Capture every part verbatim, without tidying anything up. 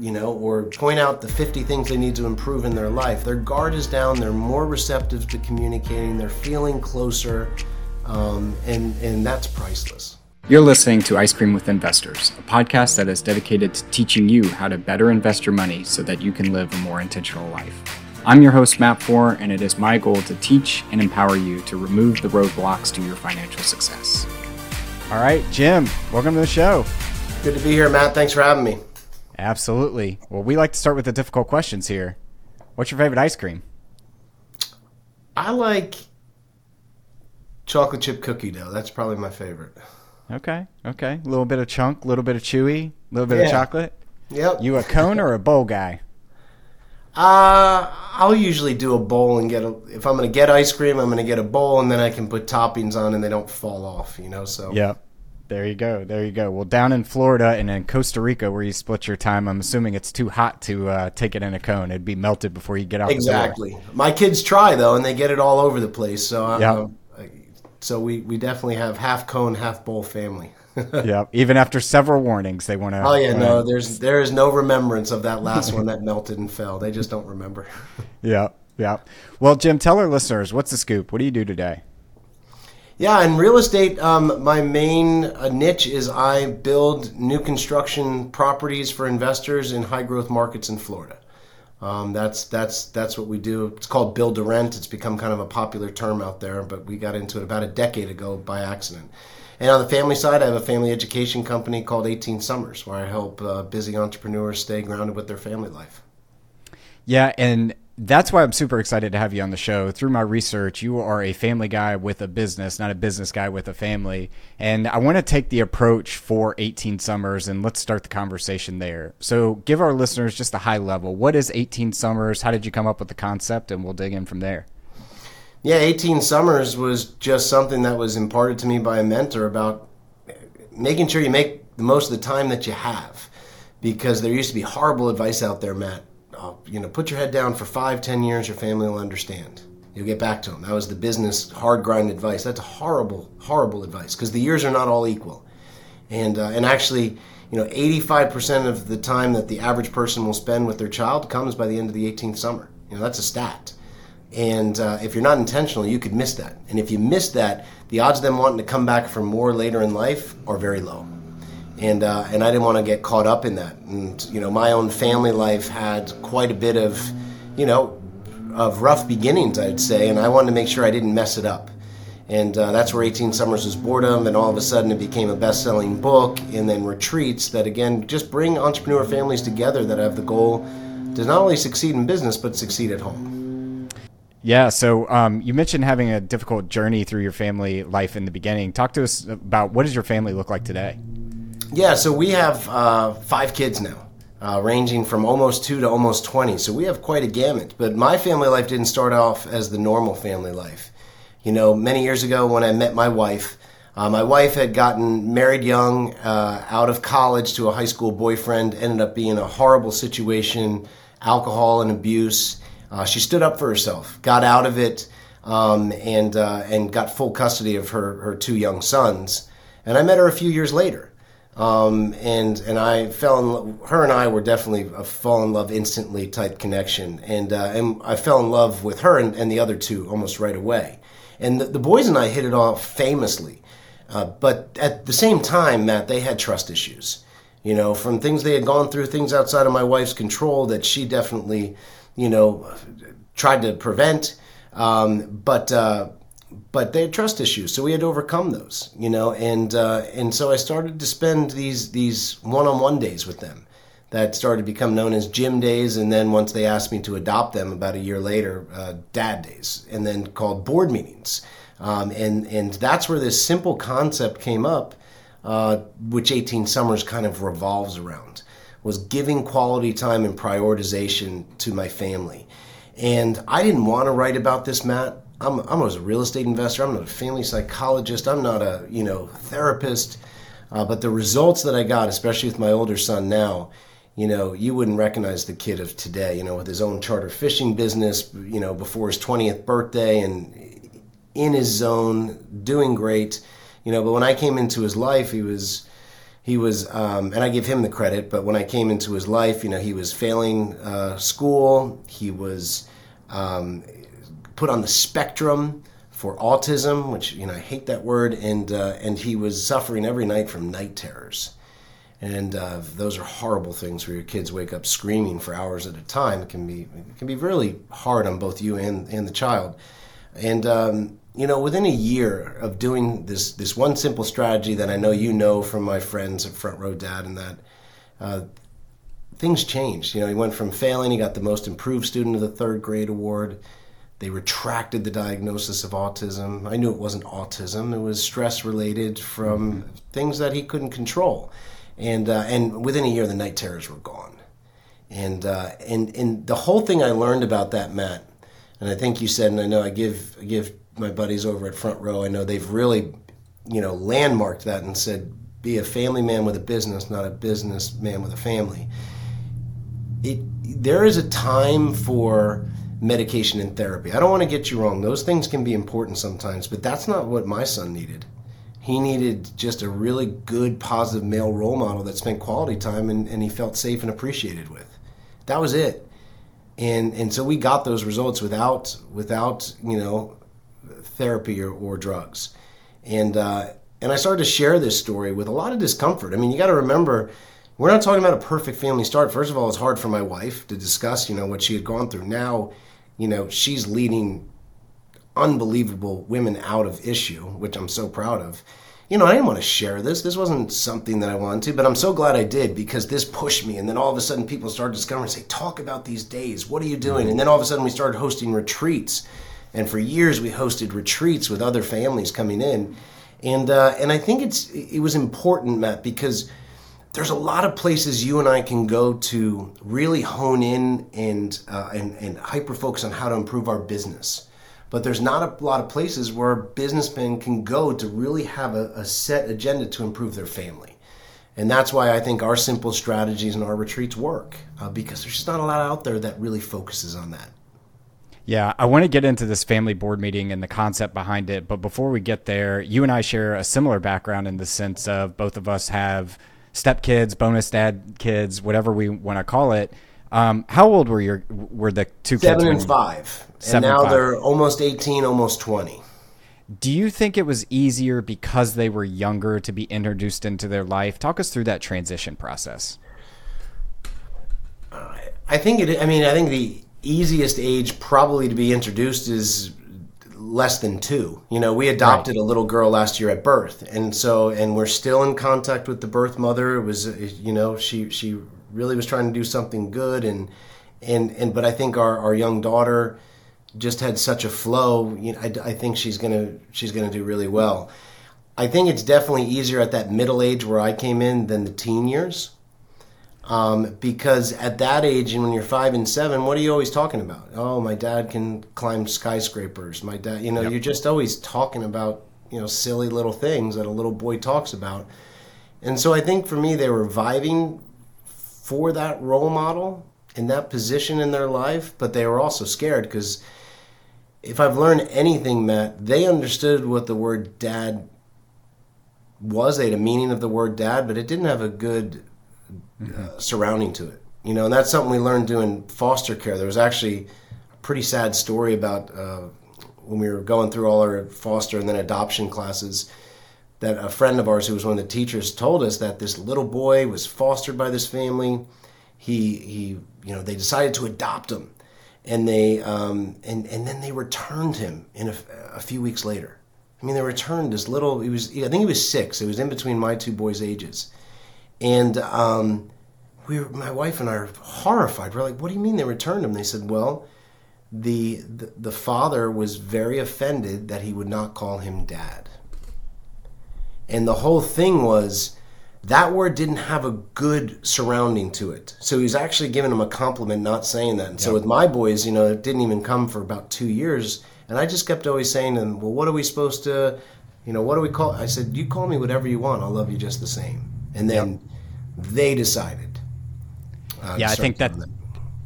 you know, or point out the fifty things they need to improve in their life. Their guard is down, they're more receptive to communicating, they're feeling closer, um, and, and that's priceless. You're listening to Ice Cream with Investors, a podcast that is dedicated to teaching you how to better invest your money so that you can live a more intentional life. I'm your host, Matt Foer, and it is my goal to teach and empower you to remove the roadblocks to your financial success. All right, Jim, welcome to the show. Good to be here, Matt. Thanks for having me. Absolutely. Well, we like to start with the difficult questions here. What's your favorite ice cream? I like chocolate chip cookie dough. That's probably my favorite. Okay, okay. A little bit of chunk, a little bit of chewy, a little bit yeah. of chocolate. Yep. You a cone or a bowl guy? Uh, I'll usually do a bowl and get a, if I'm going to get ice cream, I'm going to get a bowl and then I can put toppings on and they don't fall off, you know, so. Yep. There you go. There you go. Well, down in Florida and in Costa Rica where you split your time, I'm assuming it's too hot to uh, take it in a cone. It'd be melted before you get out exactly. the door. Exactly. My kids try, though, and they get it all over the place, so I'm yep. a, So we, we definitely have half cone, half bowl family. Yeah. Even after several warnings, they want to. Oh, yeah. No, there's there is no remembrance of that last one that melted and fell. They just don't remember. Yeah. Yeah. Well, Jim, tell our listeners, what's the scoop? What do you do today? Yeah. In real estate, um, my main uh, niche is I build new construction properties for investors in high growth markets in Florida. Um, that's that's that's what we do. It's called Build to Rent. It's become kind of a popular term out there, but we got into it about a decade ago by accident. And on the family side, I have a family education company called eighteen summers, where I help uh, busy entrepreneurs stay grounded with their family life. Yeah, and that's why I'm super excited to have you on the show. Through my research, you are a family guy with a business, not a business guy with a family. And I want to take the approach for eighteen summers, and let's start the conversation there. So give our listeners just a high level. What is eighteen summers? How did you come up with the concept? And we'll dig in from there. Yeah, eighteen summers was just something that was imparted to me by a mentor about making sure you make the most of the time that you have. Because there used to be horrible advice out there, Matt. I'll, you know, put your head down for five, ten years, your family will understand. You'll get back to them. That was the business hard grind advice. That's horrible, horrible advice because the years are not all equal. And uh, and actually, you know, eighty-five percent of the time that the average person will spend with their child comes by the end of the eighteenth summer. You know, that's a stat. And uh, if you're not intentional, you could miss that. And if you miss that, the odds of them wanting to come back for more later in life are very low. And uh, and I didn't want to get caught up in that. And, you know, my own family life had quite a bit of, you know, of rough beginnings, I'd say. And I wanted to make sure I didn't mess it up. And uh, that's where eighteen summers was boredom. And all of a sudden it became a best-selling book. And then retreats that, again, just bring entrepreneur families together that have the goal to not only succeed in business, but succeed at home. Yeah. So um, you mentioned having a difficult journey through your family life in the beginning. Talk to us about what does your family look like today? Yeah, so we have uh, five kids now, uh, ranging from almost two to almost twenty. So we have quite a gamut. But my family life didn't start off as the normal family life. You know, many years ago when I met my wife, uh, my wife had gotten married young, uh, out of college to a high school boyfriend, ended up being a horrible situation, alcohol and abuse. Uh, she stood up for herself, got out of it, um, and uh, and got full custody of her, her two young sons. And I met her a few years later. Um, and, and I fell in love, her and I were definitely a fall in love instantly type connection. And, uh, and I fell in love with her and, and the other two almost right away. And the, the boys and I hit it off famously. Uh, but at the same time, Matt, they had trust issues, you know, from things they had gone through, things outside of my wife's control that she definitely, you know, tried to prevent. Um, but, uh, But they had trust issues, so we had to overcome those, you know. And uh, and so I started to spend these these one-on-one days with them that started to become known as gym days. And then once they asked me to adopt them about a year later, uh, dad days, and then called board meetings. Um, and, and that's where this simple concept came up, uh, which eighteen summers kind of revolves around, was giving quality time and prioritization to my family. And I didn't want to write about this, Matt. I'm, I'm a real estate investor. I'm not a family psychologist. I'm not a, you know, therapist. Uh, but the results that I got, especially with my older son now, you know, you wouldn't recognize the kid of today, you know, with his own charter fishing business, you know, before his twentieth birthday and in his zone, doing great. You know, but when I came into his life, he was... He was, um, and I give him the credit, but when I came into his life, you know, he was failing uh, school. He was um, put on the spectrum for autism, which, you know, I hate that word, and uh, and he was suffering every night from night terrors. And uh, those are horrible things where your kids wake up screaming for hours at a time. It can be it can be really hard on both you and, and the child. And, um, you know, within a year of doing this this one simple strategy that I know you know from my friends at Front Row Dad and that, uh, things changed. You know, he went from failing, he got the most improved student of the third grade award. They retracted the diagnosis of autism. I knew it wasn't autism. It was stress-related from mm-hmm. things that he couldn't control. And uh, and within a year, the night terrors were gone. And, uh, and, and the whole thing I learned about that, Matt, and I think you said, and I know I give I give my buddies over at Front Row, I know they've really, you know, landmarked that and said, be a family man with a business, not a business man with a family. It there is a time for medication and therapy. I don't want to get you wrong. Those things can be important sometimes, but that's not what my son needed. He needed just a really good, positive male role model that spent quality time and, and he felt safe and appreciated with. That was it. And and so we got those results without without you know therapy or, or drugs, and uh, and I started to share this story with a lot of discomfort. I mean, you got to remember, we're not talking about a perfect family start. First of all, it's hard for my wife to discuss you know what she had gone through. Now, you know she's leading unbelievable women out of issue, which I'm so proud of. You know, I didn't want to share this. This wasn't something that I wanted to, but I'm so glad I did because this pushed me. And then all of a sudden people started discovering and say, talk about these days. What are you doing? And then all of a sudden we started hosting retreats. And for years we hosted retreats with other families coming in. And uh, and I think it's it was important, Matt, because there's a lot of places you and I can go to really hone in and uh, and, and hyper-focus on how to improve our business. But there's not a lot of places where businessmen can go to really have a, a set agenda to improve their family. And that's why I think our simple strategies and our retreats work, uh, because there's just not a lot out there that really focuses on that. Yeah, I want to get into this family board meeting and the concept behind it. But before we get there, you and I share a similar background in the sense of both of us have stepkids, bonus dad kids, whatever we want to call it. Um, how old were your were the two seven kids? Seven and five. Seven and now and five. They're almost eighteen, almost twenty. Do you think it was easier because they were younger to be introduced into their life? Talk us through that transition process. Uh, I think it. I mean, I think the easiest age probably to be introduced is less than two. You know, we adopted right. a little girl last year at birth, and so and we're still in contact with the birth mother. It was you know she she. really was trying to do something good, and and and but I think our, our young daughter just had such a flow. You know, I, I think she's gonna she's gonna do really well. I think it's definitely easier at that middle age where I came in than the teen years, um, because at that age, and when you're five and seven, what are you always talking about? Oh, my dad can climb skyscrapers. My dad, you know, yep. You're just always talking about you know silly little things that a little boy talks about, and so I think for me they were vibing for that role model and that position in their life, but they were also scared because if I've learned anything, Matt, they understood what the word dad was. They had a meaning of the word dad, but it didn't have a good uh, surrounding to it. You know, and that's something we learned doing foster care. There was actually a pretty sad story about uh, when we were going through all our foster and then adoption classes, that a friend of ours who was one of the teachers told us that this little boy was fostered by this family. He, he, you know, they decided to adopt him, and they, um, and and then they returned him in a, a few weeks later. I mean, they returned this little. He was, I think, he was six. It was in between my two boys' ages, and um, we, were, my wife and I, are horrified. We're like, "What do you mean they returned him?" They said, "Well, the the, the father was very offended that he would not call him dad." And the whole thing was that word didn't have a good surrounding to it. So he was actually giving him a compliment, not saying that. And yeah. So with my boys, you know, it didn't even come for about two years. And I just kept always saying to them, well, what are we supposed to, you know, what do we call? I said, you call me whatever you want. I'll love you just the same. And then yeah. they decided. Uh, yeah, I think that them.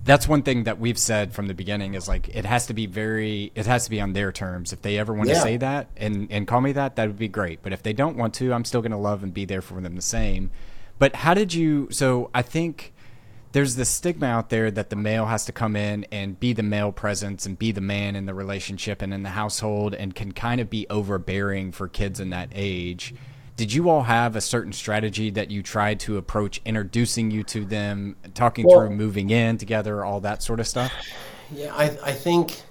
That's one thing that we've said from the beginning is like, it has to be very, it has to be on their terms. If they ever want yeah. to say that and, and call me that, that would be great. But if they don't want to, I'm still going to love and be there for them the same. But how did you, so I think there's this stigma out there that the male has to come in and be the male presence and be the man in the relationship and in the household, and can kind of be overbearing for kids in that age. Did you all have a certain strategy that you tried to approach introducing you to them, talking well, through moving in together, all that sort of stuff? Yeah, I, I think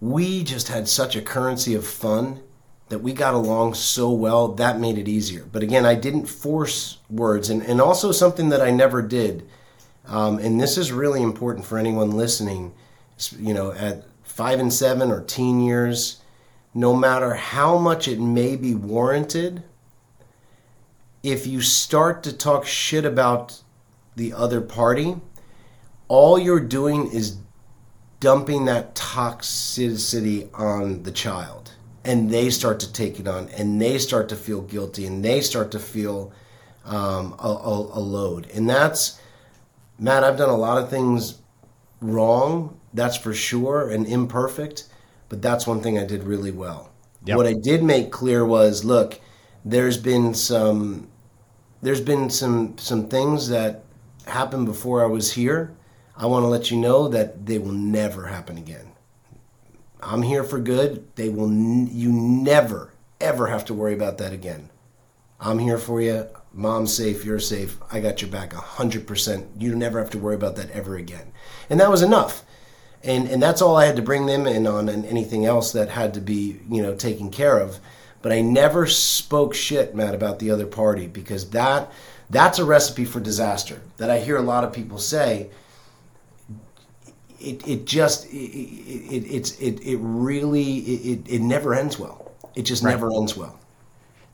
we just had such a currency of fun that we got along so well, that made it easier. But again, I didn't force words. And, and also something that I never did, um, and this is really important for anyone listening, you know, at five and seven or teen years, no matter how much it may be warranted, if you start to talk shit about the other party, all you're doing is dumping that toxicity on the child. And they start to take it on, and they start to feel guilty, and they start to feel um, a, a, a load. And that's, Matt, I've done a lot of things wrong, that's for sure, and imperfect, but that's one thing I did really well. Yep. What I did make clear was, look, there's been some, there's been some some things that happened before I was here. I want to let you know that they will never happen again. I'm here for good. They will. N- you never, ever have to worry about that again. I'm here for you. Mom's safe. You're safe. I got your back one hundred percent. You never have to worry about that ever again. And that was enough. And and that's all I had to bring them in on, and anything else that had to be, you know, taken care of. But I never spoke shit, Matt, about the other party, because that that's a recipe for disaster that I hear a lot of people say. It it just it it it's, it, it really it, it, it never ends well. It just right. never ends well.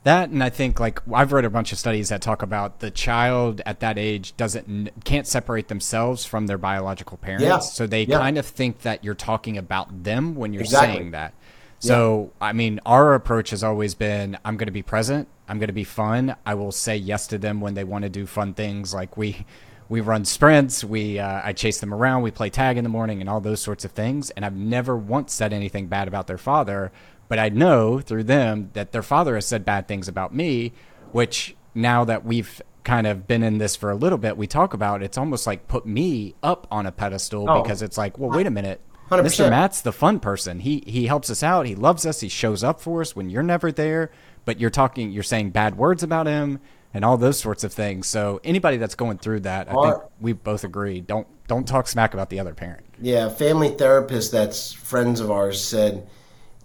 That, and I think, like, I've read a bunch of studies that talk about the child at that age doesn't can't separate themselves from their biological parents, yeah. so they yeah. kind of think that you're talking about them when you're exactly. saying that. So, I mean, our approach has always been, I'm going to be present. I'm going to be fun. I will say yes to them when they want to do fun things. Like we, we run sprints. We, uh, I chase them around. We play tag in the morning and all those sorts of things. And I've never once said anything bad about their father, but I know through them that their father has said bad things about me, which now that we've kind of been in this for a little bit, we talk about, it's almost like put me up on a pedestal oh. because it's like, well, wait a minute. one hundred percent. Mister Matt's the fun person. He he helps us out. He loves us. He shows up for us when you're never there, but you're talking, you're saying bad words about him and all those sorts of things. So anybody that's going through that, I Our, think we both agree, don't don't talk smack about the other parent. Yeah, family therapist that's friends of ours said,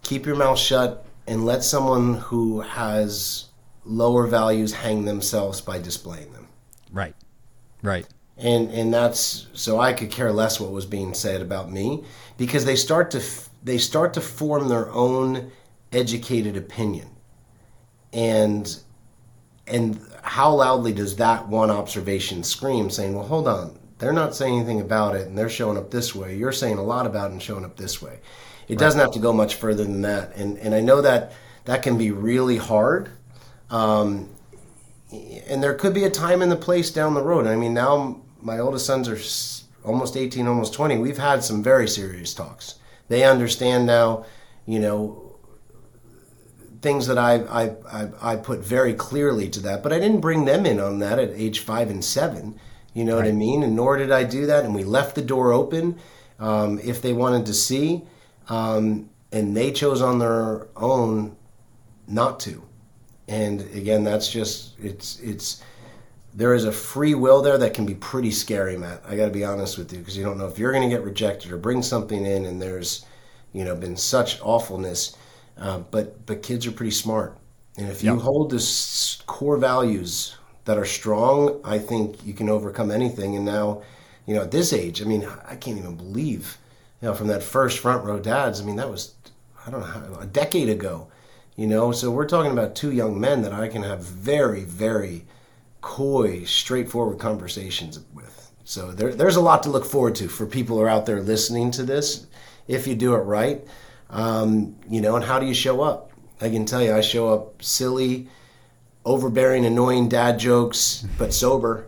keep your mouth shut and let someone who has lower values hang themselves by displaying them. Right, right. And and that's, so I could care less what was being said about me, because they start to they start to form their own educated opinion, and and how loudly does that one observation scream, saying, well, hold on, they're not saying anything about it, and they're showing up this way. You're saying a lot about it and showing up this way. It right. doesn't have to go much further than that, and and I know that that can be really hard. Um, and there could be a time and the place down the road. I mean, now my oldest sons are almost eighteen, almost twenty. We've had some very serious talks. They understand now, you know, things that I I I, I put very clearly to that. But I didn't bring them in on that at age five and seven. You know right. what I mean? And nor did I do that. And we left the door open um, if they wanted to see. Um, and they chose on their own not to. And again, that's just, it's, it's, there is a free will there that can be pretty scary, Matt. I got to be honest with you, because you don't know if you're going to get rejected or bring something in. And there's, you know, been such awfulness. Uh, but, but kids are pretty smart. And if you yep. hold the core values that are strong, I think you can overcome anything. And now, you know, at this age, I mean, I can't even believe, you know, from that first Front Row Dads, I mean, that was, I don't know, how, a decade ago. You know, so we're talking about two young men that I can have very, very coy, straightforward conversations with. So there, there's a lot to look forward to for people who are out there listening to this, if you do it right. Um, you know, and how do you show up? I can tell you, I show up silly, overbearing, annoying dad jokes, but sober.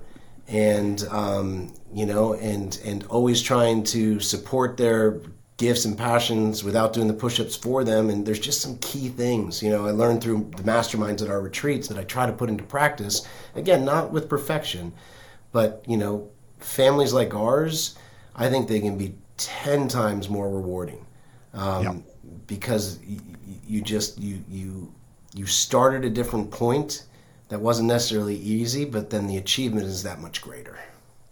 And, um, you know, and, and always trying to support their gifts and passions without doing the push-ups for them. And there's just some key things, you know, I learned through the masterminds at our retreats that I try to put into practice. Again, not with perfection, but, you know, families like ours, I think they can be ten times more rewarding um, yep. because y- you just, you, you, you start at a different point that wasn't necessarily easy, but then the achievement is that much greater.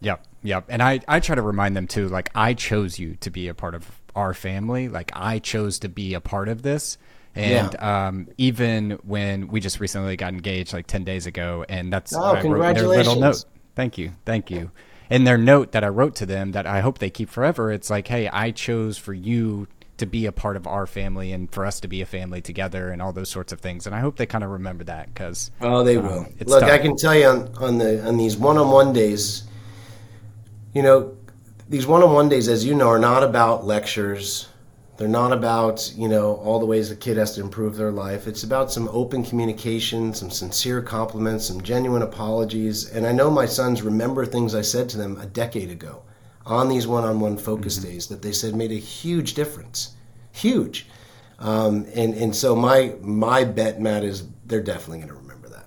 Yep. Yep. And I, I try to remind them too, like, I chose you to be a part of our family. Like, I chose to be a part of this. And yeah. um, even when we just recently got engaged like ten days ago, and that's oh, I wrote their little note. Thank you. Thank you. And their note that I wrote to them that I hope they keep forever. It's like, hey, I chose for you to be a part of our family and for us to be a family together and all those sorts of things. And I hope they kind of remember that because. Oh, they um, will. Look, tough. I can tell you on, on the on these one-on-one days, you know, these one-on-one days, as you know, are not about lectures. They're not about, you know, all the ways a kid has to improve their life. It's about some open communication, some sincere compliments, some genuine apologies. And I know my sons remember things I said to them a decade ago on these one-on-one focus mm-hmm. days that they said made a huge difference. Huge. Um, and, and so my my bet, Matt, is they're definitely going to remember that.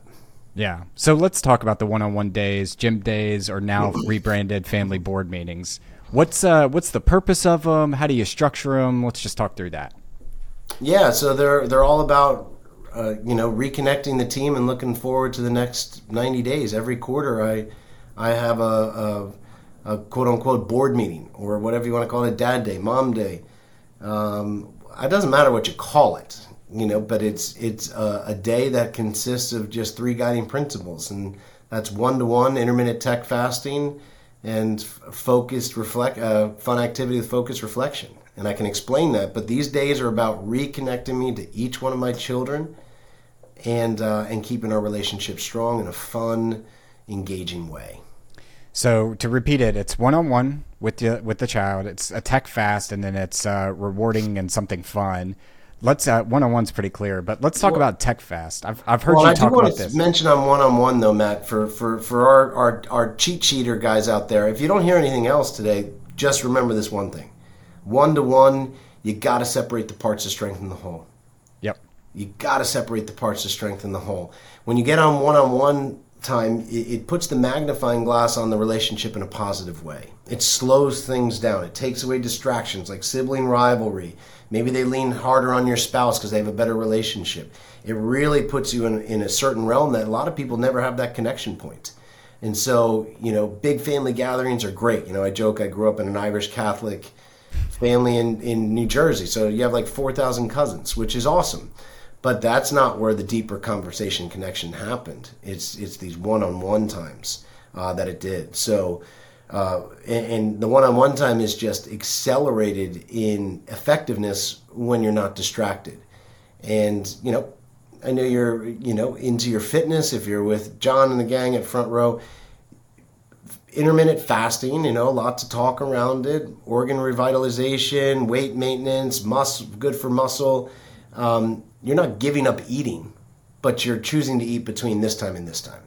Yeah. So let's talk about the one-on-one days, gym days, or now rebranded family board meetings. What's uh, what's the purpose of them? How do you structure them? Let's just talk through that. Yeah, so they're they're all about uh, you know, reconnecting the team and looking forward to the next ninety days. Every quarter, I I have a, a, a quote unquote board meeting or whatever you want to call it, Dad Day, Mom Day. Um, it doesn't matter what you call it, you know, but it's it's a, a day that consists of just three guiding principles, and that's one to one, intermittent tech fasting, and focused reflect uh, fun activity with focused reflection. And I can explain that, but these days are about reconnecting me to each one of my children and uh, and keeping our relationship strong in a fun, engaging way. So to repeat it, it's one-on-one with the, with the child, it's a tech fast, and then it's uh, rewarding and something fun. Let's uh, one-on-one's pretty clear, but let's talk well, about tech fast. I've I've heard well, you talk about this. I do want to mention on one-on-one though, Matt, for for for our, our our cheat sheeter guys out there. If you don't hear anything else today, just remember this one thing: one-to-one, you got to separate the parts to strengthen the whole. Yep. You got to separate the parts to strengthen the whole. When you get on one-on-one time, it, it puts the magnifying glass on the relationship in a positive way. It slows things down. It takes away distractions like sibling rivalry. Maybe they lean harder on your spouse because they have a better relationship. It really puts you in, in a certain realm that a lot of people never have that connection point. And so, you know, big family gatherings are great. You know, I joke, I grew up in an Irish Catholic family in, in New Jersey. So you have like four thousand cousins, which is awesome. But that's not where the deeper conversation connection happened. It's it's these one-on-one times uh, that it did. So. Uh, and, and the one-on-one time is just accelerated in effectiveness when you're not distracted. And, you know, I know you're, you know, into your fitness. If you're with John and the gang at Front Row, intermittent fasting, you know, lots of talk around it, organ revitalization, weight maintenance, muscle, good for muscle. Um, you're not giving up eating, but you're choosing to eat between this time and this time.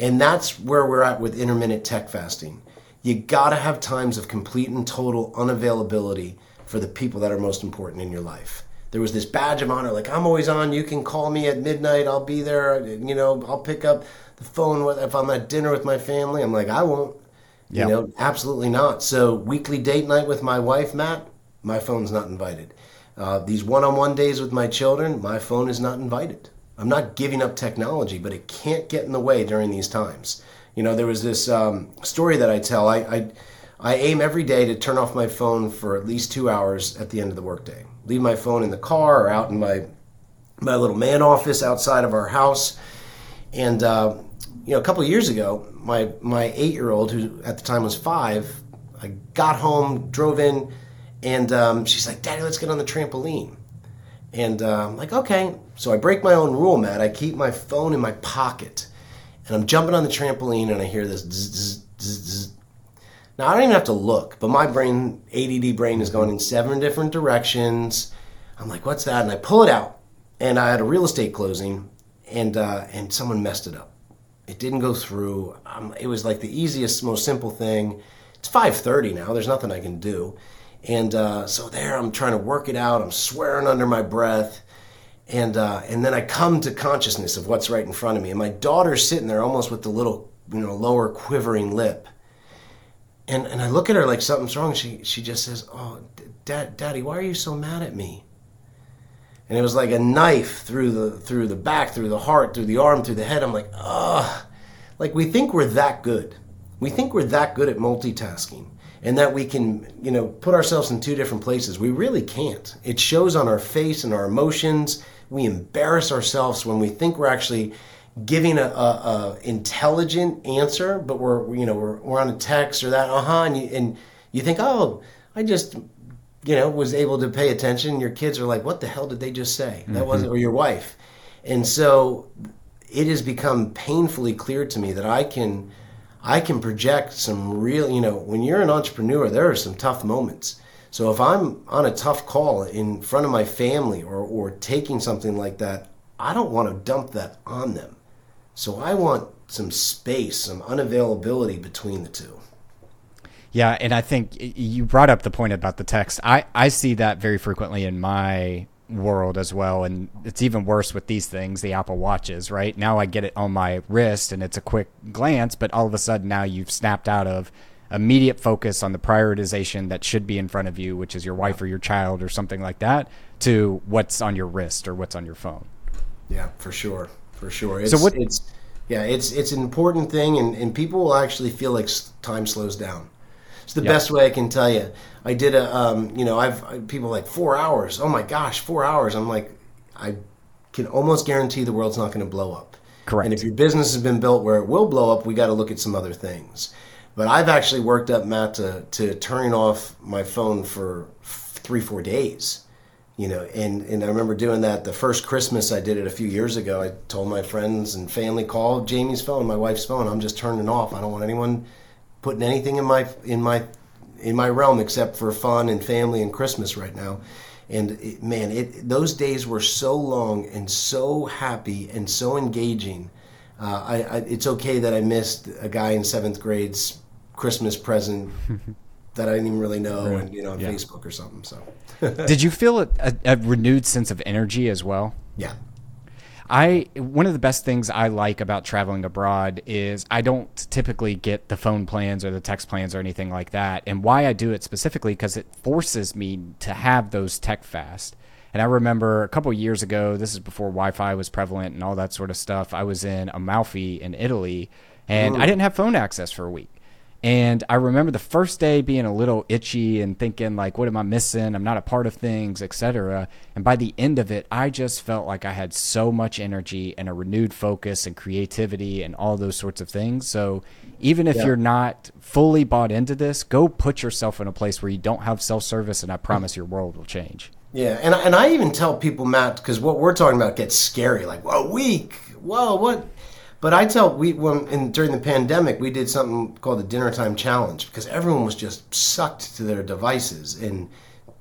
And that's where we're at with intermittent tech fasting. You gotta have times of complete and total unavailability for the people that are most important in your life. There was this badge of honor, like, I'm always on, you can call me at midnight, I'll be there, you know, I'll pick up the phone if I'm at dinner with my family. I'm like, I won't, yep. you know, absolutely not. So weekly date night with my wife, Matt, my phone's not invited. Uh, these one-on-one days with my children, my phone is not invited. I'm not giving up technology, but it can't get in the way during these times. You know, there was this um, story that I tell. I, I I aim every day to turn off my phone for at least two hours at the end of the workday. Leave my phone in the car or out in my my little man office outside of our house. And uh, you know, a couple of years ago, my my eight-year-old, who at the time was five, I got home, drove in, and um, she's like, "Daddy, let's get on the trampoline." And uh, I'm like, okay. So I break my own rule, Matt. I keep my phone in my pocket. And I'm jumping on the trampoline and I hear this zzz, zzz, zzz, zzz. Now, I don't even have to look, but my brain, A D D brain, is going in seven different directions. I'm like, what's that? And I pull it out. And I had a real estate closing and uh, and someone messed it up. It didn't go through. Um, it was like the easiest, most simple thing. It's five thirty now. There's nothing I can do. And uh, so there I'm trying to work it out. I'm swearing under my breath. And uh, and then I come to consciousness of what's right in front of me. And my daughter's sitting there almost with the little, you know, lower quivering lip. And and I look at her like something's wrong. She she just says, "Oh, Dad, Daddy, why are you so mad at me?" And it was like a knife through the through the back, through the heart, through the arm, through the head. I'm like, ugh. Like, we think we're that good. We think we're that good at multitasking and that we can, you know, put ourselves in two different places. We really can't. It shows on our face and our emotions. We embarrass ourselves when we think we're actually giving a, a, a intelligent answer, but we're, you know, we're, we're on a text or that, uh-huh, and you, and you think, oh, I just, you know, was able to pay attention. Your kids are like, what the hell did they just say? That mm-hmm. wasn't, or your wife. And so it has become painfully clear to me that I can, I can project some real, you know, when you're an entrepreneur, there are some tough moments. So if I'm on a tough call in front of my family or, or taking something like that, I don't want to dump that on them. So I want some space, some unavailability between the two. Yeah, and I think you brought up the point about the text. I, I see that very frequently in my world as well, and it's even worse with these things, the Apple Watches, right? Now I get it on my wrist, and it's a quick glance, but all of a sudden now you've snapped out of immediate focus on the prioritization that should be in front of you, which is your wife or your child or something like that, to what's on your wrist or what's on your phone. Yeah, for sure, for sure. It's, so what, it's yeah, it's it's an important thing, and, and people will actually feel like time slows down. It's the yep. best way I can tell you. I did a, um, you know, I've I, people are like four hours. Oh my gosh, four hours. I'm like, I can almost guarantee the world's not going to blow up. Correct. And if your business has been built where it will blow up, we got to look at some other things. But I've actually worked up, Matt, to, to turning off my phone for three, four days. You know, and, and I remember doing that the first Christmas I did it a few years ago. I told my friends and family, call Jamie's phone, my wife's phone. I'm just turning off. I don't want anyone putting anything in my in my in my realm except for fun and family and Christmas right now. And it, man, it those days were so long and so happy and so engaging. Uh, I, I it's okay that I missed a guy in seventh grade's Christmas present that I didn't even really know, right. and you know on yeah. Facebook or something. So, did you feel a, a, a renewed sense of energy as well? Yeah. I one of the best things I like about traveling abroad is I don't typically get the phone plans or the text plans or anything like that. And why I do it specifically because it forces me to have those tech fast. And I remember a couple of years ago, this is before Wi-Fi was prevalent and all that sort of stuff. I was in Amalfi in Italy, and Ooh. I didn't have phone access for a week. And I remember the first day being a little itchy and thinking like, what am I missing? I'm not a part of things, et cetera. And by the end of it, I just felt like I had so much energy and a renewed focus and creativity and all those sorts of things. So even if yeah. you're not fully bought into this, go put yourself in a place where you don't have self-service, and I promise your world will change. Yeah, and, and I even tell people, Matt, because what we're talking about gets scary, like, whoa, weak, whoa, what? But I tell we when and during the pandemic we did something called the dinner time challenge because everyone was just sucked to their devices and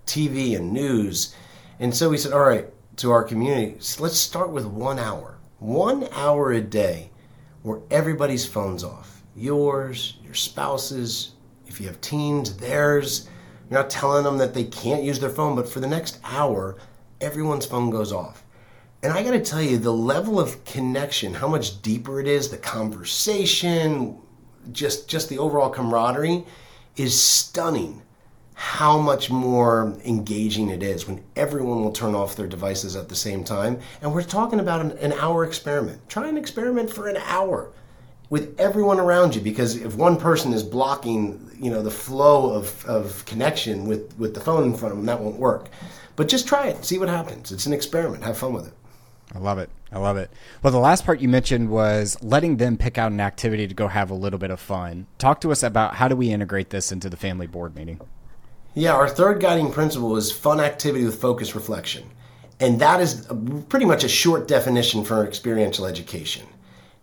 T V and news, and so we said, all right, to our community, let's start with one hour, one hour a day, where everybody's phone's off, yours, your spouse's, if you have teens, theirs. You're not telling them that they can't use their phone, but for the next hour, everyone's phone goes off. And I got to tell you, the level of connection, how much deeper it is, the conversation, just just the overall camaraderie is stunning how much more engaging it is when everyone will turn off their devices at the same time. And we're talking about an, an hour experiment. Try an experiment for an hour with everyone around you, because if one person is blocking, you know, the flow of, of connection with, with the phone in front of them, that won't work. But just try it. See what happens. It's an experiment. Have fun with it. I love it. I love it. Well, the last part you mentioned was letting them pick out an activity to go have a little bit of fun. Talk to us about how do we integrate this into the family board meeting? Yeah, our third guiding principle is fun activity with focused reflection. And that is a, pretty much a short definition for experiential education.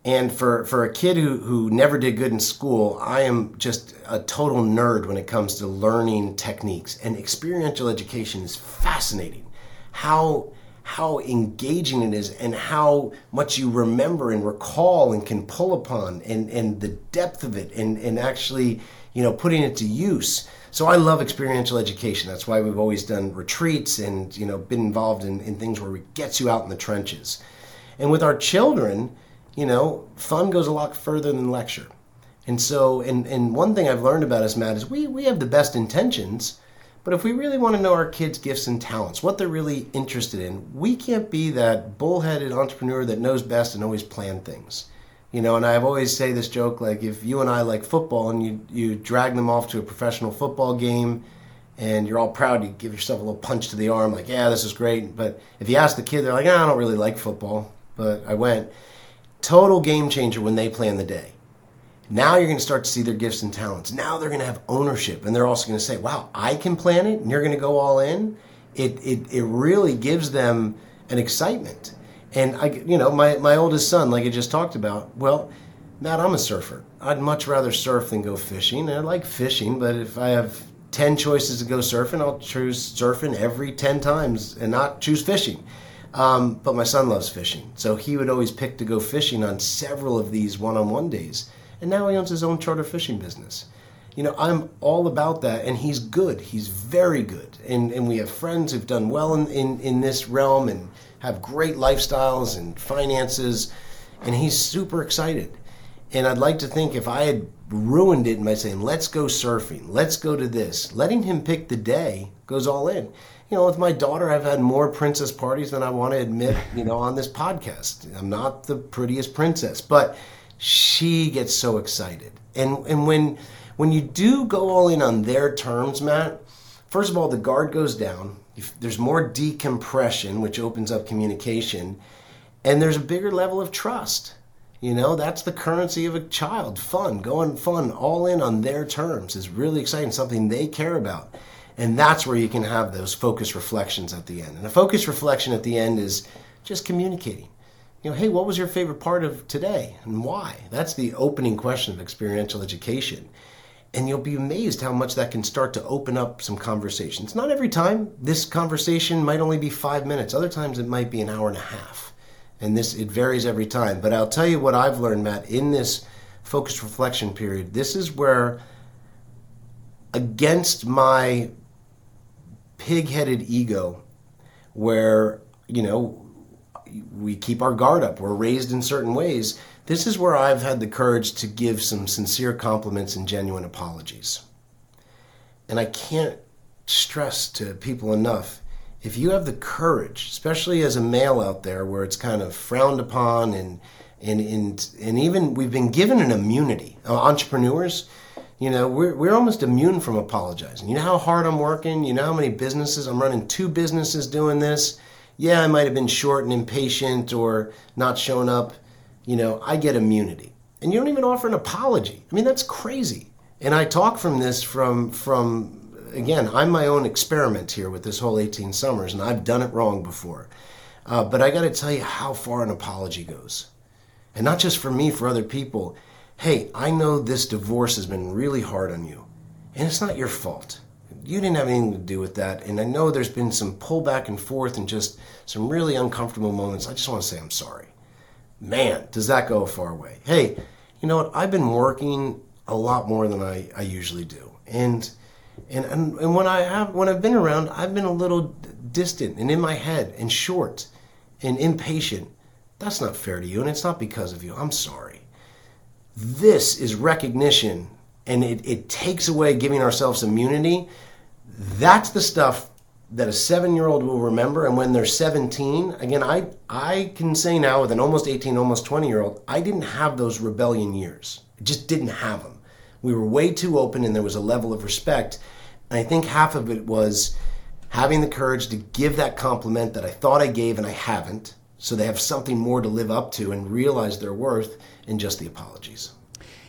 And for, for a kid who, who never did good in school, I am just a total nerd when it comes to learning techniques. And experiential education is fascinating. How... how engaging it is and how much you remember and recall and can pull upon and, and the depth of it and, and actually, you know, putting it to use. So I love experiential education. That's why we've always done retreats and, you know, been involved in, in things where we get you out in the trenches. And with our children, you know, fun goes a lot further than lecture. And so, and, and one thing I've learned about us, Matt, is we, we have the best intentions, but if we really want to know our kids' gifts and talents, what they're really interested in, we can't be that bullheaded entrepreneur that knows best and always plan things. You know, and I've always say this joke, like if you and I like football and you, you drag them off to a professional football game and you're all proud, you give yourself a little punch to the arm, like, yeah, this is great. But if you ask the kid, they're like, ah, I don't really like football, but I went. Total game changer when they plan the day. Now you're going to start to see their gifts and talents. Now they're going to have ownership, and they're also going to say, wow, I can plan it, and you're going to go all in. It it it really gives them an excitement. And, I, you know, my, my oldest son, like I just talked about, well, Matt, I'm a surfer. I'd much rather surf than go fishing. I like fishing, but if I have ten choices to go surfing, I'll choose surfing every ten times and not choose fishing. Um, but my son loves fishing, so he would always pick to go fishing on several of these one-on-one days. And now he owns his own charter fishing business. You know, I'm all about that, and he's good. He's very good. And and we have friends who've done well in, in, in this realm and have great lifestyles and finances, and he's super excited. And I'd like to think if I had ruined it by saying, let's go surfing, let's go to this, letting him pick the day goes all in. You know, with my daughter, I've had more princess parties than I want to admit, you know, on this podcast. I'm not the prettiest princess, but she gets so excited. And and when when you do go all in on their terms, Matt, first of all, the guard goes down. There's more decompression, which opens up communication. And there's a bigger level of trust. You know, that's the currency of a child. Fun, going fun, all in on their terms is really exciting, something they care about. And that's where you can have those focused reflections at the end. And a focused reflection at the end is just communicating. You know, hey, what was your favorite part of today and why? That's the opening question of experiential education. And you'll be amazed how much that can start to open up some conversations. Not every time. This conversation might only be five minutes. Other times it might be an hour and a half. And this, it varies every time. But I'll tell you what I've learned, Matt, in this focused reflection period. This is where, against my pig-headed ego, where, you know, we keep our guard up, we're raised in certain ways, this is where I've had the courage to give some sincere compliments and genuine apologies. And I can't stress to people enough, if you have the courage, especially as a male out there where it's kind of frowned upon and and and, and even we've been given an immunity. Entrepreneurs, you know, we're we're almost immune from apologizing. You know how hard I'm working? You know how many businesses? I'm running two businesses doing this. Yeah, I might have been short and impatient or not shown up. You know, I get immunity. And you don't even offer an apology. I mean, that's crazy. And I talk from this from, from again, I'm my own experiment here with this whole eighteen Summers, and I've done it wrong before. Uh, but I got to tell you how far an apology goes. And not just for me, for other people. Hey, I know this divorce has been really hard on you, and it's not your fault. You didn't have anything to do with that. And I know there's been some pull back and forth and just some really uncomfortable moments. I just want to say I'm sorry. Man, does that go a far way. Hey, you know what? I've been working a lot more than I, I usually do. And, and and and when I have when I've been around, I've been a little distant and in my head and short and impatient. That's not fair to you, and it's not because of you. I'm sorry. This is recognition, and it, it takes away giving ourselves immunity. That's the stuff that a seven-year-old will remember, and when they're seventeen, again, I I can say now with an almost eighteen, almost twenty-year-old, I didn't have those rebellion years. I just didn't have them. We were way too open, and there was a level of respect, and I think half of it was having the courage to give that compliment that I thought I gave and I haven't, so they have something more to live up to and realize their worth, and just the apologies.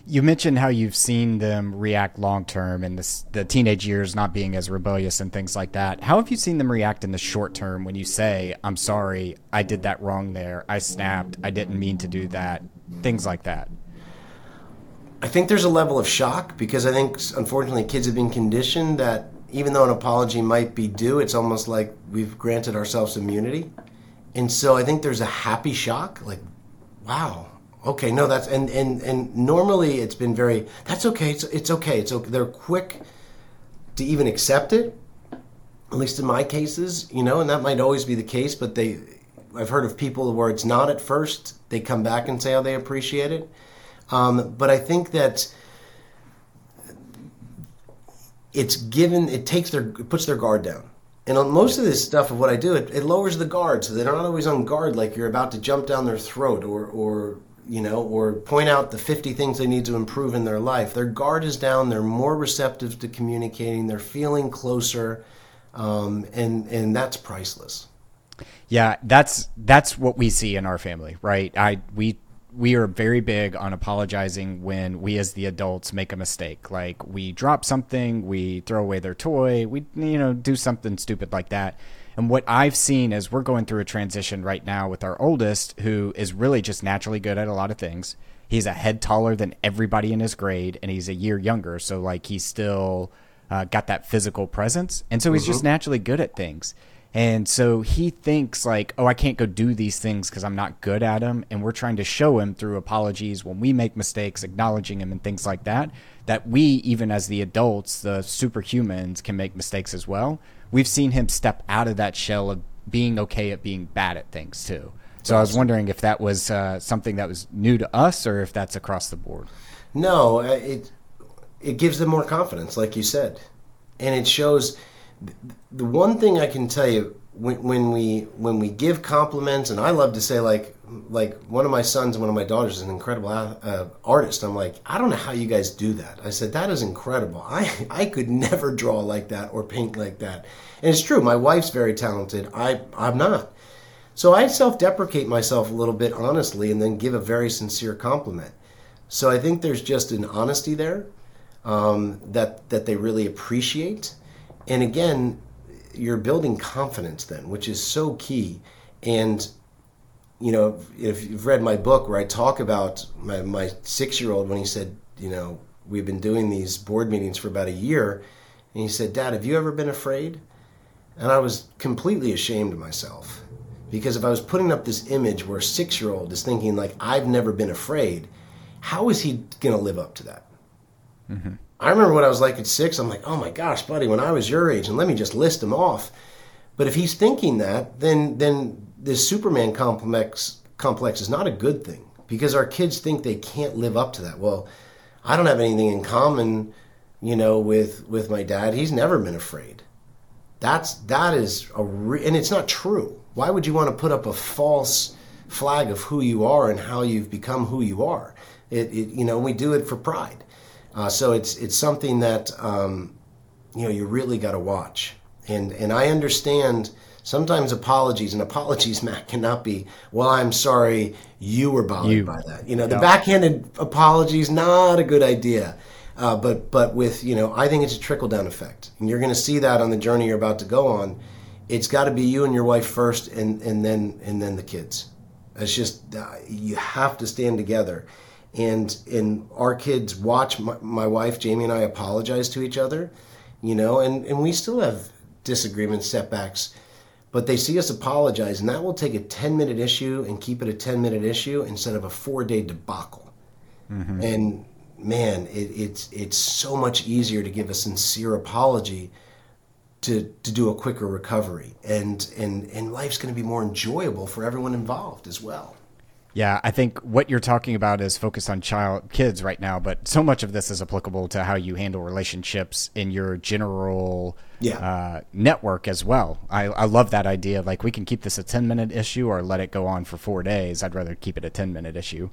You mentioned how you've seen them react long-term in this, the teenage years not being as rebellious and things like that. How have you seen them react in the short term when you say, I'm sorry, I did that wrong there, I snapped, I didn't mean to do that, things like that? I think there's a level of shock because I think, unfortunately, kids have been conditioned that even though an apology might be due, it's almost like we've granted ourselves immunity. And so I think there's a happy shock, like, wow, Okay, no, that's and, and, and normally it's been very. That's okay. It's it's okay. It's okay. They're quick to even accept it. At least in my cases, you know, and that might always be the case. But they, I've heard of people where it's not at first. They come back and say how they appreciate it. Um, but I think that it's given. It takes their it puts their guard down. And on most of this stuff of what I do, it, it lowers the guard, so they're not always on guard, like you're about to jump down their throat, or, or you know, or point out the fifty things they need to improve in their life. Their guard is down. They're more receptive to communicating. They're feeling closer, um, and and that's priceless. Yeah, that's that's what we see in our family, right? I we we are very big on apologizing when we as the adults make a mistake. Like we drop something, we throw away their toy, we, you know, do something stupid like that. And what I've seen is we're going through a transition right now with our oldest, who is really just naturally good at a lot of things. He's a head taller than everybody in his grade, and he's a year younger. So like he's still uh, got that physical presence. And so he's mm-hmm. just naturally good at things. And so he thinks like, oh, I can't go do these things because I'm not good at them. And we're trying to show him through apologies when we make mistakes, acknowledging him and things like that, that we, even as the adults, the superhumans, can make mistakes as well. We've seen him step out of that shell of being okay at being bad at things too. So I was wondering if that was uh, something that was new to us or if that's across the board. No, it it gives them more confidence, like you said. And it shows... The one thing I can tell you, when, when we when we give compliments, and I love to say, like like one of my sons and one of my daughters is an incredible uh, artist. I'm like, I don't know how you guys do that. I said, that is incredible. I, I could never draw like that or paint like that. And it's true. My wife's very talented. I, I'm not. So I self-deprecate myself a little bit, honestly, and then give a very sincere compliment. So I think there's just an honesty there um, that that they really appreciate. And again, you're building confidence then, which is so key. And, you know, if you've read my book where I talk about my, my six-year-old when he said, you know, we've been doing these board meetings for about a year. And he said, Dad, have you ever been afraid? And I was completely ashamed of myself. Because if I was putting up this image where a six-year-old is thinking, like, I've never been afraid, how is he going to live up to that? Mm-hmm. I remember what I was like at six. I'm like, oh my gosh, buddy, when I was your age, and let me just list them off. But if he's thinking that, then then this Superman complex complex is not a good thing, because our kids think they can't live up to that. Well, I don't have anything in common, you know, with with my dad. He's never been afraid. That's that is a re- and it's not true. Why would you want to put up a false flag of who you are and how you've become who you are? It, it you know, we do it for pride. Uh, so it's it's something that, um, you know, you really got to watch. And and I understand sometimes apologies, and apologies, Matt, cannot be, well, I'm sorry you were bothered you. by that. You know, no. The backhanded apologies, not a good idea. Uh, but, but with, you know, I think it's a trickle-down effect. And you're going to see that on the journey you're about to go on. It's got to be you and your wife first, and, and then and then the kids. It's just, uh, you have to stand together. And and our kids watch my, my wife, Jamie, and I apologize to each other, you know, and, and we still have disagreements, setbacks, but they see us apologize, and that will take a ten-minute issue and keep it a ten-minute issue instead of a four-day debacle. Mm-hmm. And, man, it, it's it's so much easier to give a sincere apology to to do a quicker recovery. And, and, and life's going to be more enjoyable for everyone involved as well. Yeah, I think what you're talking about is focused on child kids right now, but so much of this is applicable to how you handle relationships in your general yeah. uh, network as well. I, I love that idea. Like, we can keep this a ten-minute issue or let it go on for four days. I'd rather keep it a ten-minute issue.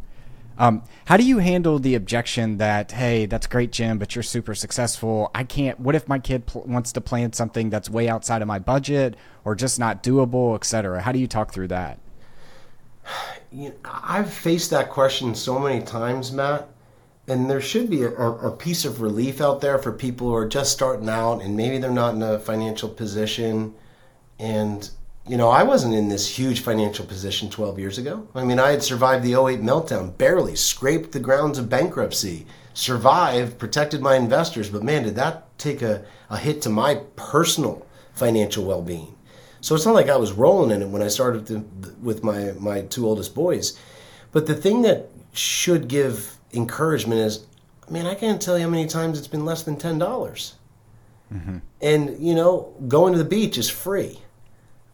Um, how do you handle the objection that, hey, that's great, Jim, but you're super successful. I can't. What if my kid pl- wants to plan something that's way outside of my budget or just not doable, et cetera? How do you talk through that? You know, I've faced that question so many times, Matt, and there should be a, a piece of relief out there for people who are just starting out, and maybe they're not in a financial position. And, you know, I wasn't in this huge financial position twelve years ago. I mean, I had survived the oh eight meltdown, barely scraped the grounds of bankruptcy, survived, protected my investors. But, man, did that take a, a hit to my personal financial well-being. So it's not like I was rolling in it when I started to, with my, my two oldest boys. But the thing that should give encouragement is, man, I can't tell you how many times it's been less than ten dollars. Mm-hmm. And, you know, going to the beach is free.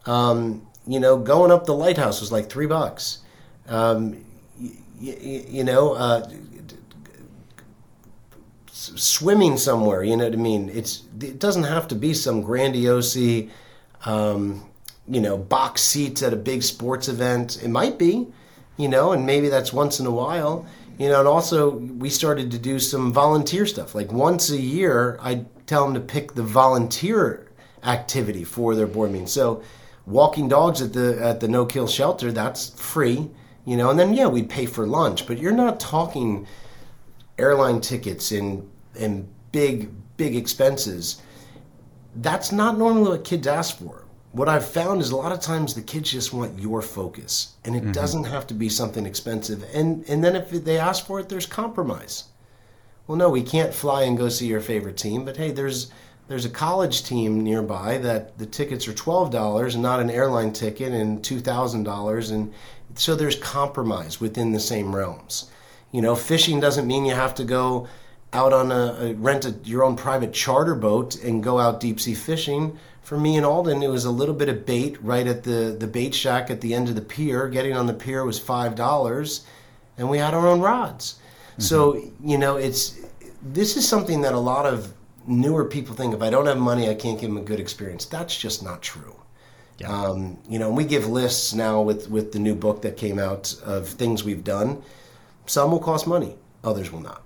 Um, you know, going up the lighthouse was like three bucks. Um, y- y- you know, uh, swimming somewhere, you know what I mean? It's, it doesn't have to be some grandiose, um, you know, box seats at a big sports event. It might be, you know, and maybe that's once in a while. You know, and also we started to do some volunteer stuff. Like once a year, I'd tell them to pick the volunteer activity for their board meeting. So walking dogs at the at the no-kill shelter, that's free, you know. And then, yeah, we'd pay for lunch. But you're not talking airline tickets and, and big, big expenses. That's not normally what kids ask for. What I've found is a lot of times the kids just want your focus, and it mm-hmm. doesn't have to be something expensive. And and then if they ask for it, there's compromise. Well, no, we can't fly and go see your favorite team, but hey, there's there's a college team nearby that the tickets are twelve dollars and not an airline ticket and two thousand dollars, and so there's compromise within the same realms. You know, fishing doesn't mean you have to go out on a, a rent a, your own private charter boat and go out deep sea fishing. For me in Alden, it was a little bit of bait right at the, the bait shack at the end of the pier. Getting on the pier was five dollars, and we had our own rods. Mm-hmm. So, you know, it's this is something that a lot of newer people think, if I don't have money, I can't give them a good experience. That's just not true. Yeah. Um, you know, and we give lists now with, with the new book that came out of things we've done. Some will cost money, others will not.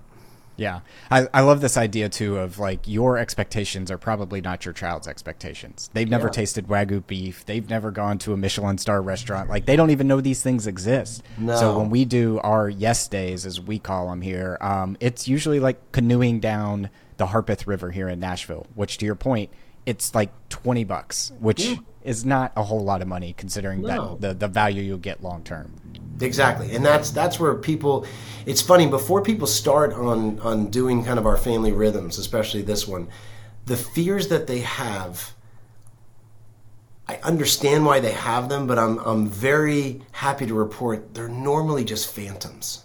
Yeah. I, I love this idea too of like your expectations are probably not your child's expectations. They've never yeah. tasted Wagyu beef. They've never gone to a Michelin star restaurant. Like they don't even know these things exist. No. So when we do our yes days, as we call them here, um, it's usually like canoeing down the Harpeth River here in Nashville, which to your point, it's like twenty bucks, which yeah. is not a whole lot of money considering no. that the, the value you'll get long term. Exactly. And that's that's where people, it's funny, before people start on, on doing kind of our family rhythms, especially this one, the fears that they have, I understand why they have them, but I'm I'm very happy to report they're normally just phantoms.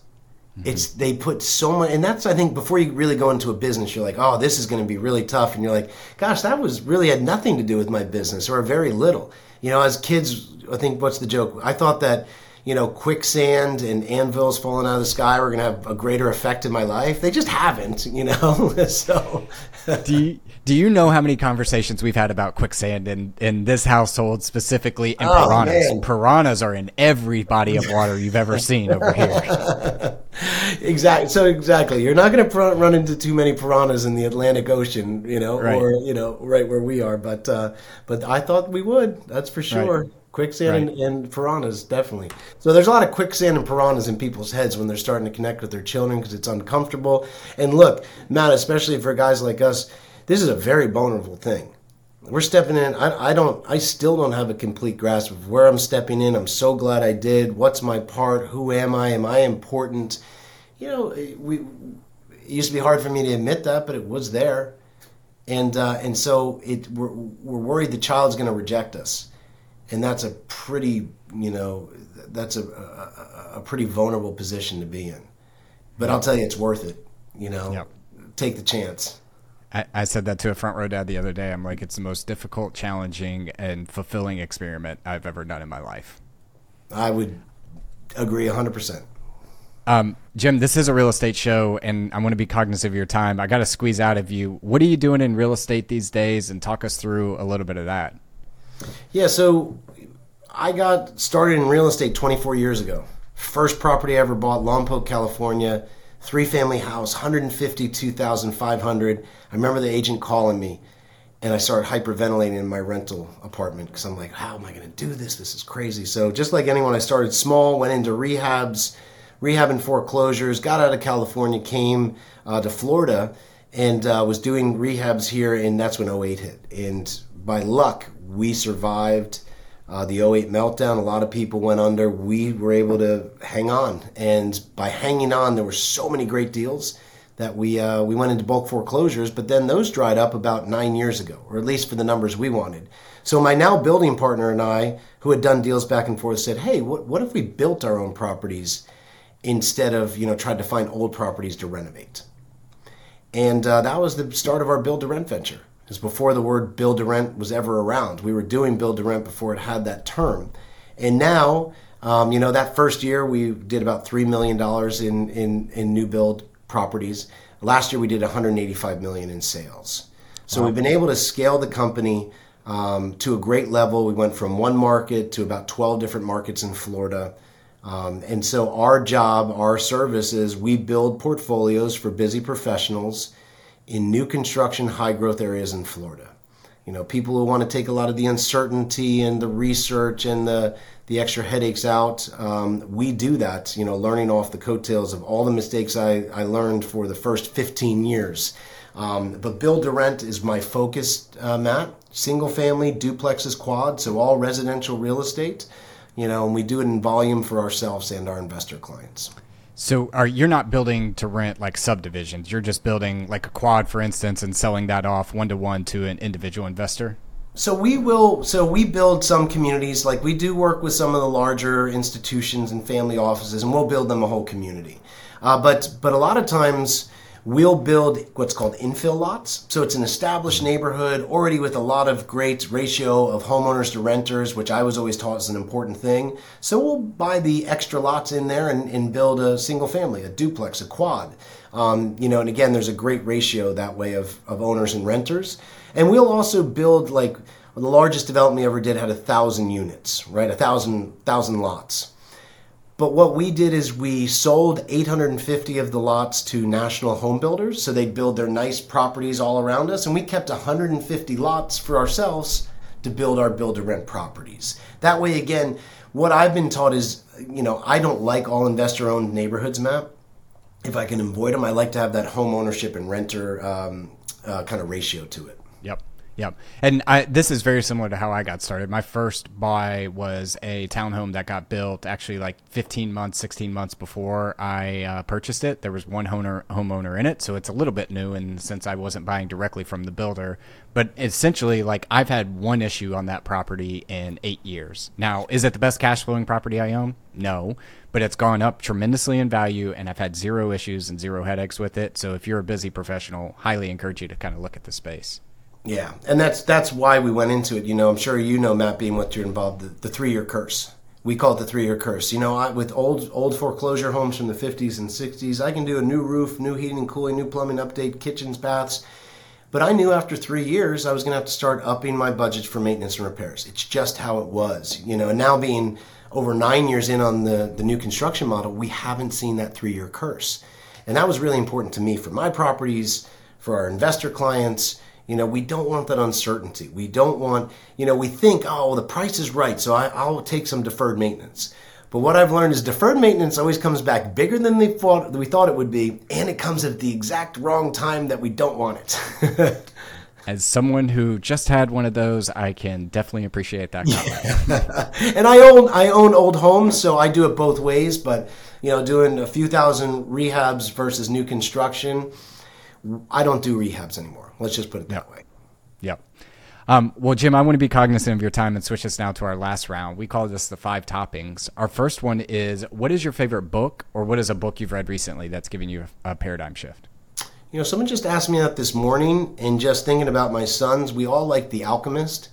Mm-hmm. It's they put so much, and that's, I think, before you really go into a business, you're like, oh, this is going to be really tough. And you're like, gosh, that was really had nothing to do with my business or very little. You know, as kids, I think, what's the joke? I thought that, you know, quicksand and anvils falling out of the sky were going to have a greater effect in my life. They just haven't, you know. So, do you, do you know how many conversations we've had about quicksand in, in this household specifically, and oh, piranhas? Man. Piranhas are in every body of water you've ever seen over here. Exactly. So exactly, you're not going to run into too many piranhas in the Atlantic Ocean, you know, right. or you know, right where we are. But uh, but I thought we would. That's for sure. Right. Quicksand right. and, and piranhas, definitely. So there's a lot of quicksand and piranhas in people's heads when they're starting to connect with their children because it's uncomfortable. And look, Matt, especially for guys like us, this is a very vulnerable thing. We're stepping in. I, I don't. I still don't have a complete grasp of where I'm stepping in. I'm so glad I did. What's my part? Who am I? Am I important? You know, we. It used to be hard for me to admit that, but it was there, and uh, and so it. We're, we're worried the child's going to reject us. And that's a pretty, you know, that's a, a, a pretty vulnerable position to be in. But I'll tell you, it's worth it, you know. Yep. Take the chance. I, I said that to a front row dad the other day. I'm like, it's the most difficult, challenging, and fulfilling experiment I've ever done in my life. I would agree one hundred percent. Um, Jim, this is a real estate show, and I want to be cognizant of your time. I got to squeeze out of you. What are you doing in real estate these days? And talk us through a little bit of that. Yeah, so I got started in real estate twenty-four years ago. First property I ever bought, Lompoc, California, three-family house, one hundred fifty-two thousand five hundred dollars. I remember the agent calling me, and I started hyperventilating in my rental apartment because I'm like, how am I going to do this? This is crazy. So just like anyone, I started small, went into rehabs, rehab and foreclosures, got out of California, came uh, to Florida, and uh, was doing rehabs here, and that's when oh eight hit. And by luck, we survived uh, the oh eight meltdown. A lot of people went under. We were able to hang on. And by hanging on, there were so many great deals that we uh, we went into bulk foreclosures. But then those dried up about nine years ago, or at least for the numbers we wanted. So my now building partner and I, who had done deals back and forth, said, hey, what, what if we built our own properties instead of, you know, trying to find old properties to renovate. And uh, that was the start of our Build to Rent venture. It was before the word Build to Rent was ever around. We were doing Build to Rent before it had that term. And now, um, you know, that first year we did about three million dollars in, in, in new build properties. Last year we did one hundred eighty-five million dollars in sales. So wow. We've been able to scale the company um, to a great level. We went from one market to about twelve different markets in Florida. Um, and so our job, our service is we build portfolios for busy professionals in new construction, high growth areas in Florida. You know, people who want to take a lot of the uncertainty and the research and the, the extra headaches out. Um, we do that, you know, learning off the coattails of all the mistakes I, I learned for the first fifteen years. Um, but Build to Rent is my focus, uh, Matt. Single family, duplexes, quads, so all residential real estate. You know, and we do it in volume for ourselves and our investor clients. So are you're not building to rent like subdivisions. You're just building like a quad, for instance, and selling that off one to one to an individual investor? So we will. So we build some communities, like we do work with some of the larger institutions and family offices, and we'll build them a whole community. Uh, but but a lot of times we'll build what's called infill lots. So it's an established neighborhood already with a lot of great ratio of homeowners to renters, which I was always taught is an important thing. So we'll buy the extra lots in there and, and build a single family, a duplex, a quad. Um, you know, and again, there's a great ratio that way of, of owners and renters. And we'll also build, like, the largest development we ever did had a thousand units, right? A thousand, thousand lots. But what we did is we sold eight hundred fifty of the lots to national home builders, so they'd build their nice properties all around us, and we kept one hundred fifty lots for ourselves to build our build-to-rent properties. That way, again, what I've been taught is, you know, I don't like all investor-owned neighborhoods, Matt. If I can avoid them, I like to have that home ownership and renter um, uh, kind of ratio to it. Yep. Yep. And I, this is very similar to how I got started. My first buy was a townhome that got built actually like fifteen months, sixteen months before I uh, purchased it. There was one homeowner, homeowner in it. So it's a little bit new. And since I wasn't buying directly from the builder, but essentially like I've had one issue on that property in eight years. Now, is it the best cash flowing property I own? No, but it's gone up tremendously in value and I've had zero issues and zero headaches with it. So if you're a busy professional, highly encourage you to kind of look at the space. Yeah, and that's that's why we went into it. You know, I'm sure you know, Matt, being what you're involved, the, the three-year curse. We call it the three-year curse. You know, I, with old old foreclosure homes from the fifties and sixties, I can do a new roof, new heating and cooling, new plumbing update, kitchens, baths. But I knew after three years I was going to have to start upping my budget for maintenance and repairs. It's just how it was. You know, and now being over nine years in on the, the new construction model, we haven't seen that three-year curse. And that was really important to me for my properties, for our investor clients. You know, we don't want that uncertainty. We don't want, you know, we think, oh, well, the price is right, so I, I'll take some deferred maintenance. But what I've learned is deferred maintenance always comes back bigger than they thought, we thought it would be, and it comes at the exact wrong time that we don't want it. As someone who just had one of those, I can definitely appreciate that comment. Yeah. And I own I own old homes, so I do it both ways. But, you know, doing a few thousand rehabs versus new construction, I don't do rehabs anymore. Let's just put it that yep. way. Yep. Um, well, Jim, I want to be cognizant of your time and switch us now to our last round. We call this the five toppings. Our first one is, what is your favorite book, or what is a book you've read recently that's given you a paradigm shift? You know, someone just asked me that this morning, and just thinking about my sons, we all like The Alchemist.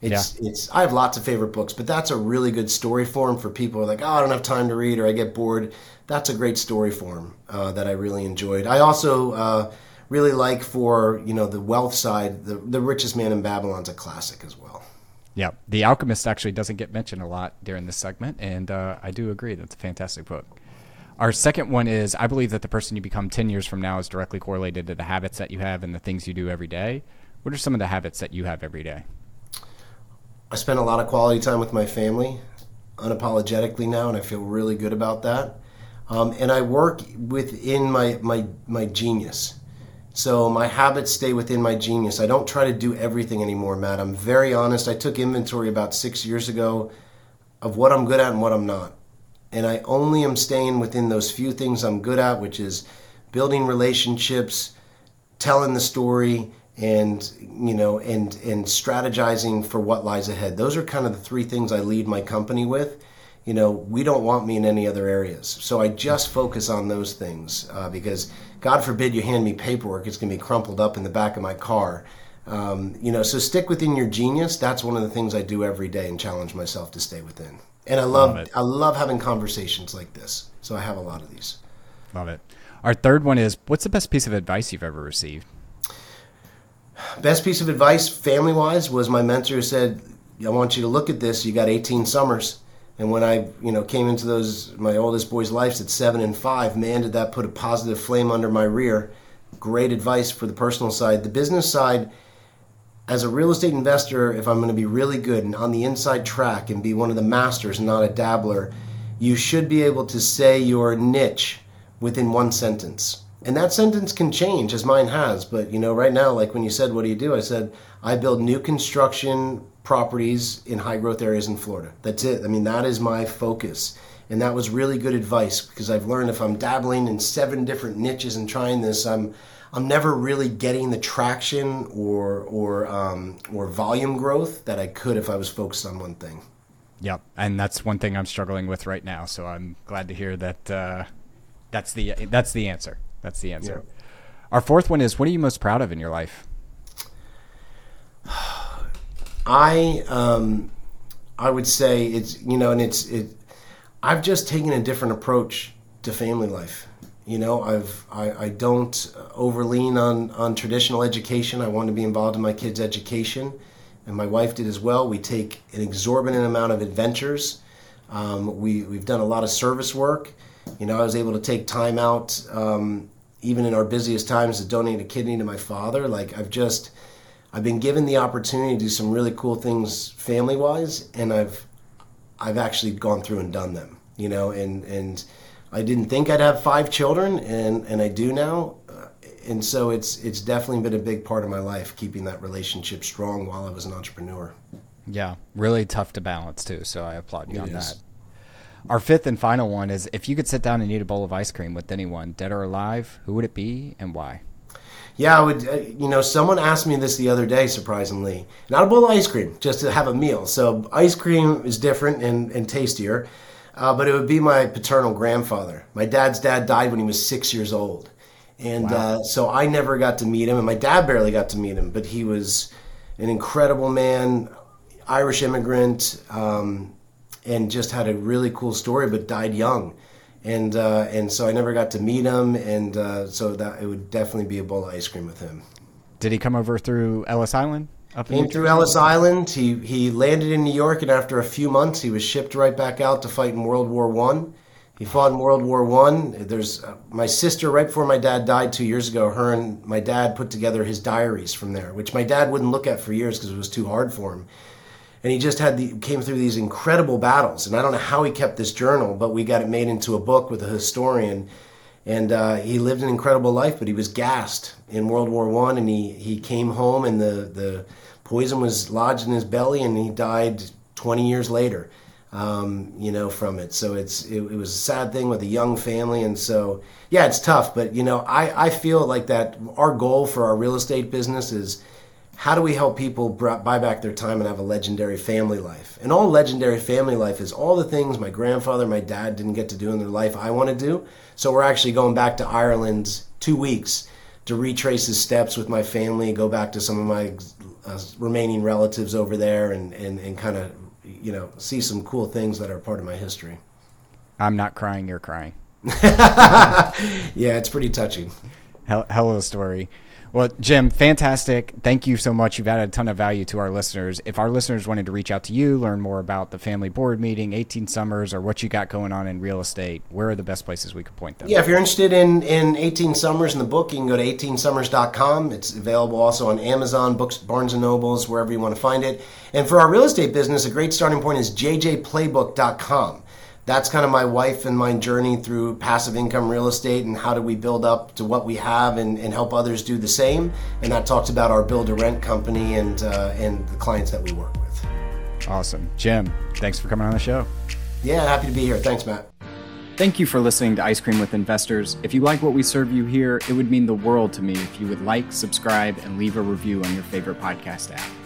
It's, yeah. it's, I have lots of favorite books, but that's a really good story form for people who are like, oh, I don't have time to read, or I get bored. That's a great story form uh, that I really enjoyed. I also uh, really like, for, you know, the wealth side, the, the Richest Man in Babylon's a classic as well. Yeah. The Alchemist actually doesn't get mentioned a lot during this segment. And uh, I do agree. That's a fantastic book. Our second one is, I believe that the person you become ten years from now is directly correlated to the habits that you have and the things you do every day. What are some of the habits that you have every day? I spend a lot of quality time with my family, unapologetically now, and I feel really good about that. Um, and I work within my, my my genius. So my habits stay within my genius. I don't try to do everything anymore, Matt. I'm very honest. I took inventory about six years ago of what I'm good at and what I'm not. And I only am staying within those few things I'm good at, which is building relationships, telling the story, and, you know, and and strategizing for what lies ahead. Those are kind of the three things I lead my company with. you know, we don't want me in any other areas. So I just focus on those things uh, because God forbid you hand me paperwork, it's going to be crumpled up in the back of my car. Um, you know, so stick within your genius. That's one of the things I do every day and challenge myself to stay within. And I love, love I love having conversations like this. So I have a lot of these. Love it. Our third one is, what's the best piece of advice you've ever received? Best piece of advice family-wise was my mentor who said, I want you to look at this. You got eighteen summers. And when I, you know, came into those, my oldest boys' lives at seven and five, man, did that put a positive flame under my rear. Great advice for the personal side. The business side, as a real estate investor, if I'm going to be really good and on the inside track and be one of the masters and not a dabbler, you should be able to say your niche within one sentence. And that sentence can change, as mine has. But, you know, right now, like when you said, what do you do? I said, I build new construction properties in high growth areas in Florida. That's it. I mean, that is my focus. And that was really good advice because I've learned if I'm dabbling in seven different niches and trying this, I'm I'm never really getting the traction or or um, or volume growth that I could if I was focused on one thing. Yep, and that's one thing I'm struggling with right now. So I'm glad to hear that uh, that's the that's the answer. That's the answer. Yep. Our fourth one is: what are you most proud of in your life? I um, I would say it's you know, and it's it. I've just taken a different approach to family life. You know, I've, I, I don't over lean on, on traditional education. I want to be involved in my kids' education, and my wife did as well. We take an exorbitant amount of adventures. Um, we, we've done a lot of service work. You know, I was able to take time out, um, even in our busiest times, to donate a kidney to my father. Like, I've just, I've been given the opportunity to do some really cool things family-wise, and I've, I've actually gone through and done them, you know, and, and, I didn't think I'd have five children, and, and I do now. Uh, and so it's it's definitely been a big part of my life, keeping that relationship strong while I was an entrepreneur. Yeah, really tough to balance, too, so I applaud you it on is. that. Our fifth and final one is, if you could sit down and eat a bowl of ice cream with anyone, dead or alive, who would it be and why? Yeah, I would. Uh, you know, someone asked me this the other day, surprisingly. Not a bowl of ice cream, just to have a meal. So ice cream is different and, and tastier. Uh, but it would be my paternal grandfather. My dad's dad died when he was six years old. And wow. uh, so I never got to meet him, and my dad barely got to meet him. But he was an incredible man, Irish immigrant, um, and just had a really cool story, but died young. And uh, and so I never got to meet him, and uh, so that it would definitely be a bowl of ice cream with him. Did he come over through Ellis Island? Came through Ellis Island. He he landed in New York, and after a few months, he was shipped right back out to fight in World War One. He fought in World War One. There's uh, my sister right before my dad died two years ago. Her and my dad put together his diaries from there, which my dad wouldn't look at for years because it was too hard for him. And he just had the, came through these incredible battles, and I don't know how he kept this journal, but we got it made into a book with a historian. And uh, he lived an incredible life, but he was gassed in World War One, and he, he came home, and the, the poison was lodged in his belly, and he died twenty years later, um, you know, from it. So it's it, it was a sad thing with a young family, and so, yeah, it's tough. But, you know, I, I feel like that our goal for our real estate business is how do we help people buy back their time and have a legendary family life? And all legendary family life is all the things my grandfather, my dad didn't get to do in their life I want to do. So we're actually going back to Ireland two weeks to retrace his steps with my family, go back to some of my uh, remaining relatives over there and, and, and kind of, you know, see some cool things that are part of my history. I'm not crying, you're crying. Yeah, it's pretty touching. Hell, hell of a story. Well, Jim, fantastic. Thank you so much. You've added a ton of value to our listeners. If our listeners wanted to reach out to you, learn more about the Family Board Meeting, eighteen Summers, or what you got going on in real estate, where are the best places we could point them? Yeah, if you're interested in, in eighteen Summers and the book, you can go to eighteen summers dot com. It's available also on Amazon, Books, Barnes and Nobles, wherever you want to find it. And for our real estate business, a great starting point is J J playbook dot com. That's kind of my wife and my journey through passive income real estate and how do we build up to what we have and, and help others do the same. And that talks about our Build to Rent company and, uh, and the clients that we work with. Awesome. Jim, thanks for coming on the show. Yeah, happy to be here. Thanks, Matt. Thank you for listening to Ice Cream with Investors. If you like what we serve you here, it would mean the world to me if you would like, subscribe, and leave a review on your favorite podcast app.